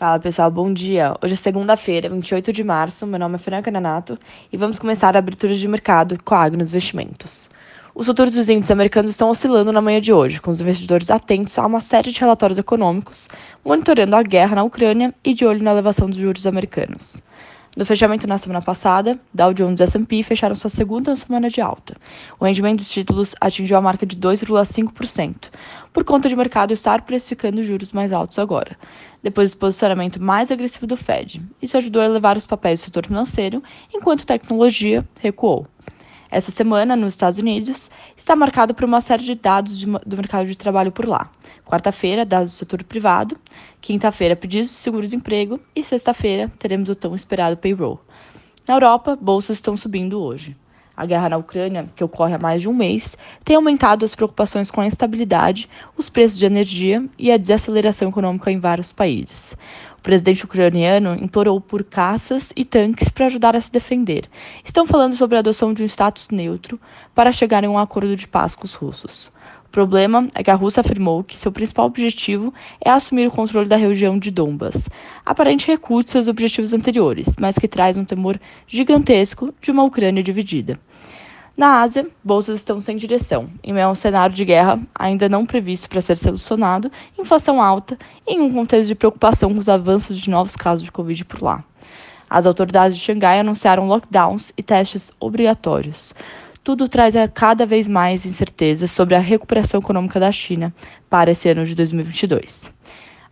Fala pessoal, bom dia. Hoje é segunda-feira, 28 de março, meu nome é Fernando Nato e vamos começar a abertura de mercado com a Agnos Investimentos. Os futuros dos índices americanos estão oscilando na manhã de hoje, com os investidores atentos a uma série de relatórios econômicos, monitorando a guerra na Ucrânia e de olho na elevação dos juros americanos. No fechamento na semana passada, Dow Jones e S&P fecharam sua segunda semana de alta. O rendimento dos títulos atingiu a marca de 2,5%, por conta de mercado estar precificando juros mais altos agora, depois do posicionamento mais agressivo do Fed. Isso ajudou a elevar os papéis do setor financeiro, enquanto tecnologia recuou. Essa semana, nos Estados Unidos, está marcado por uma série de dados do mercado de trabalho por lá. Quarta-feira, dados do setor privado. Quinta-feira, pedidos de seguro-desemprego. E sexta-feira, teremos o tão esperado payroll. Na Europa, bolsas estão subindo hoje. A guerra na Ucrânia, que ocorre há mais de um mês, tem aumentado as preocupações com a instabilidade, os preços de energia e a desaceleração econômica em vários países. O presidente ucraniano implorou por caças e tanques para ajudar a se defender. Estão falando sobre a adoção de um status neutro para chegar em um acordo de paz com os russos. O problema é que a Rússia afirmou que seu principal objetivo é assumir o controle da região de Donbas, aparente recuo de seus objetivos anteriores, mas que traz um temor gigantesco de uma Ucrânia dividida. Na Ásia, bolsas estão sem direção, em meio a um cenário de guerra ainda não previsto para ser solucionado, inflação alta e em um contexto de preocupação com os avanços de novos casos de Covid por lá. As autoridades de Xangai anunciaram lockdowns e testes obrigatórios. Tudo traz cada vez mais incertezas sobre a recuperação econômica da China para esse ano de 2022.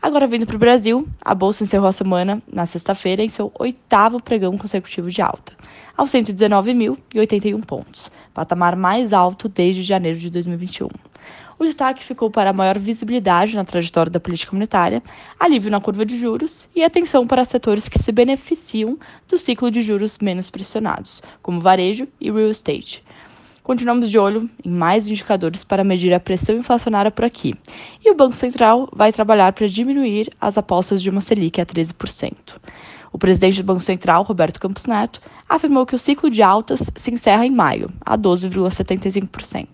Agora, vindo para o Brasil, a Bolsa encerrou a semana, na sexta-feira, em seu oitavo pregão consecutivo de alta, aos 119.081 pontos, patamar mais alto desde janeiro de 2021. O destaque ficou para a maior visibilidade na trajetória da política monetária, alívio na curva de juros e atenção para setores que se beneficiam do ciclo de juros menos pressionados, como varejo e real estate. Continuamos de olho em mais indicadores para medir a pressão inflacionária por aqui. E o Banco Central vai trabalhar para diminuir as apostas de uma Selic a 13%. O presidente do Banco Central, Roberto Campos Neto, afirmou que o ciclo de altas se encerra em maio, a 12,75%,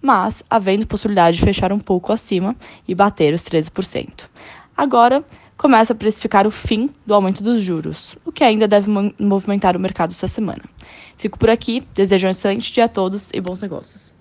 mas havendo possibilidade de fechar um pouco acima e bater os 13%. Agora, começa a precificar o fim do aumento dos juros, o que ainda deve movimentar o mercado essa semana. Fico por aqui, desejo um excelente dia a todos e bons negócios.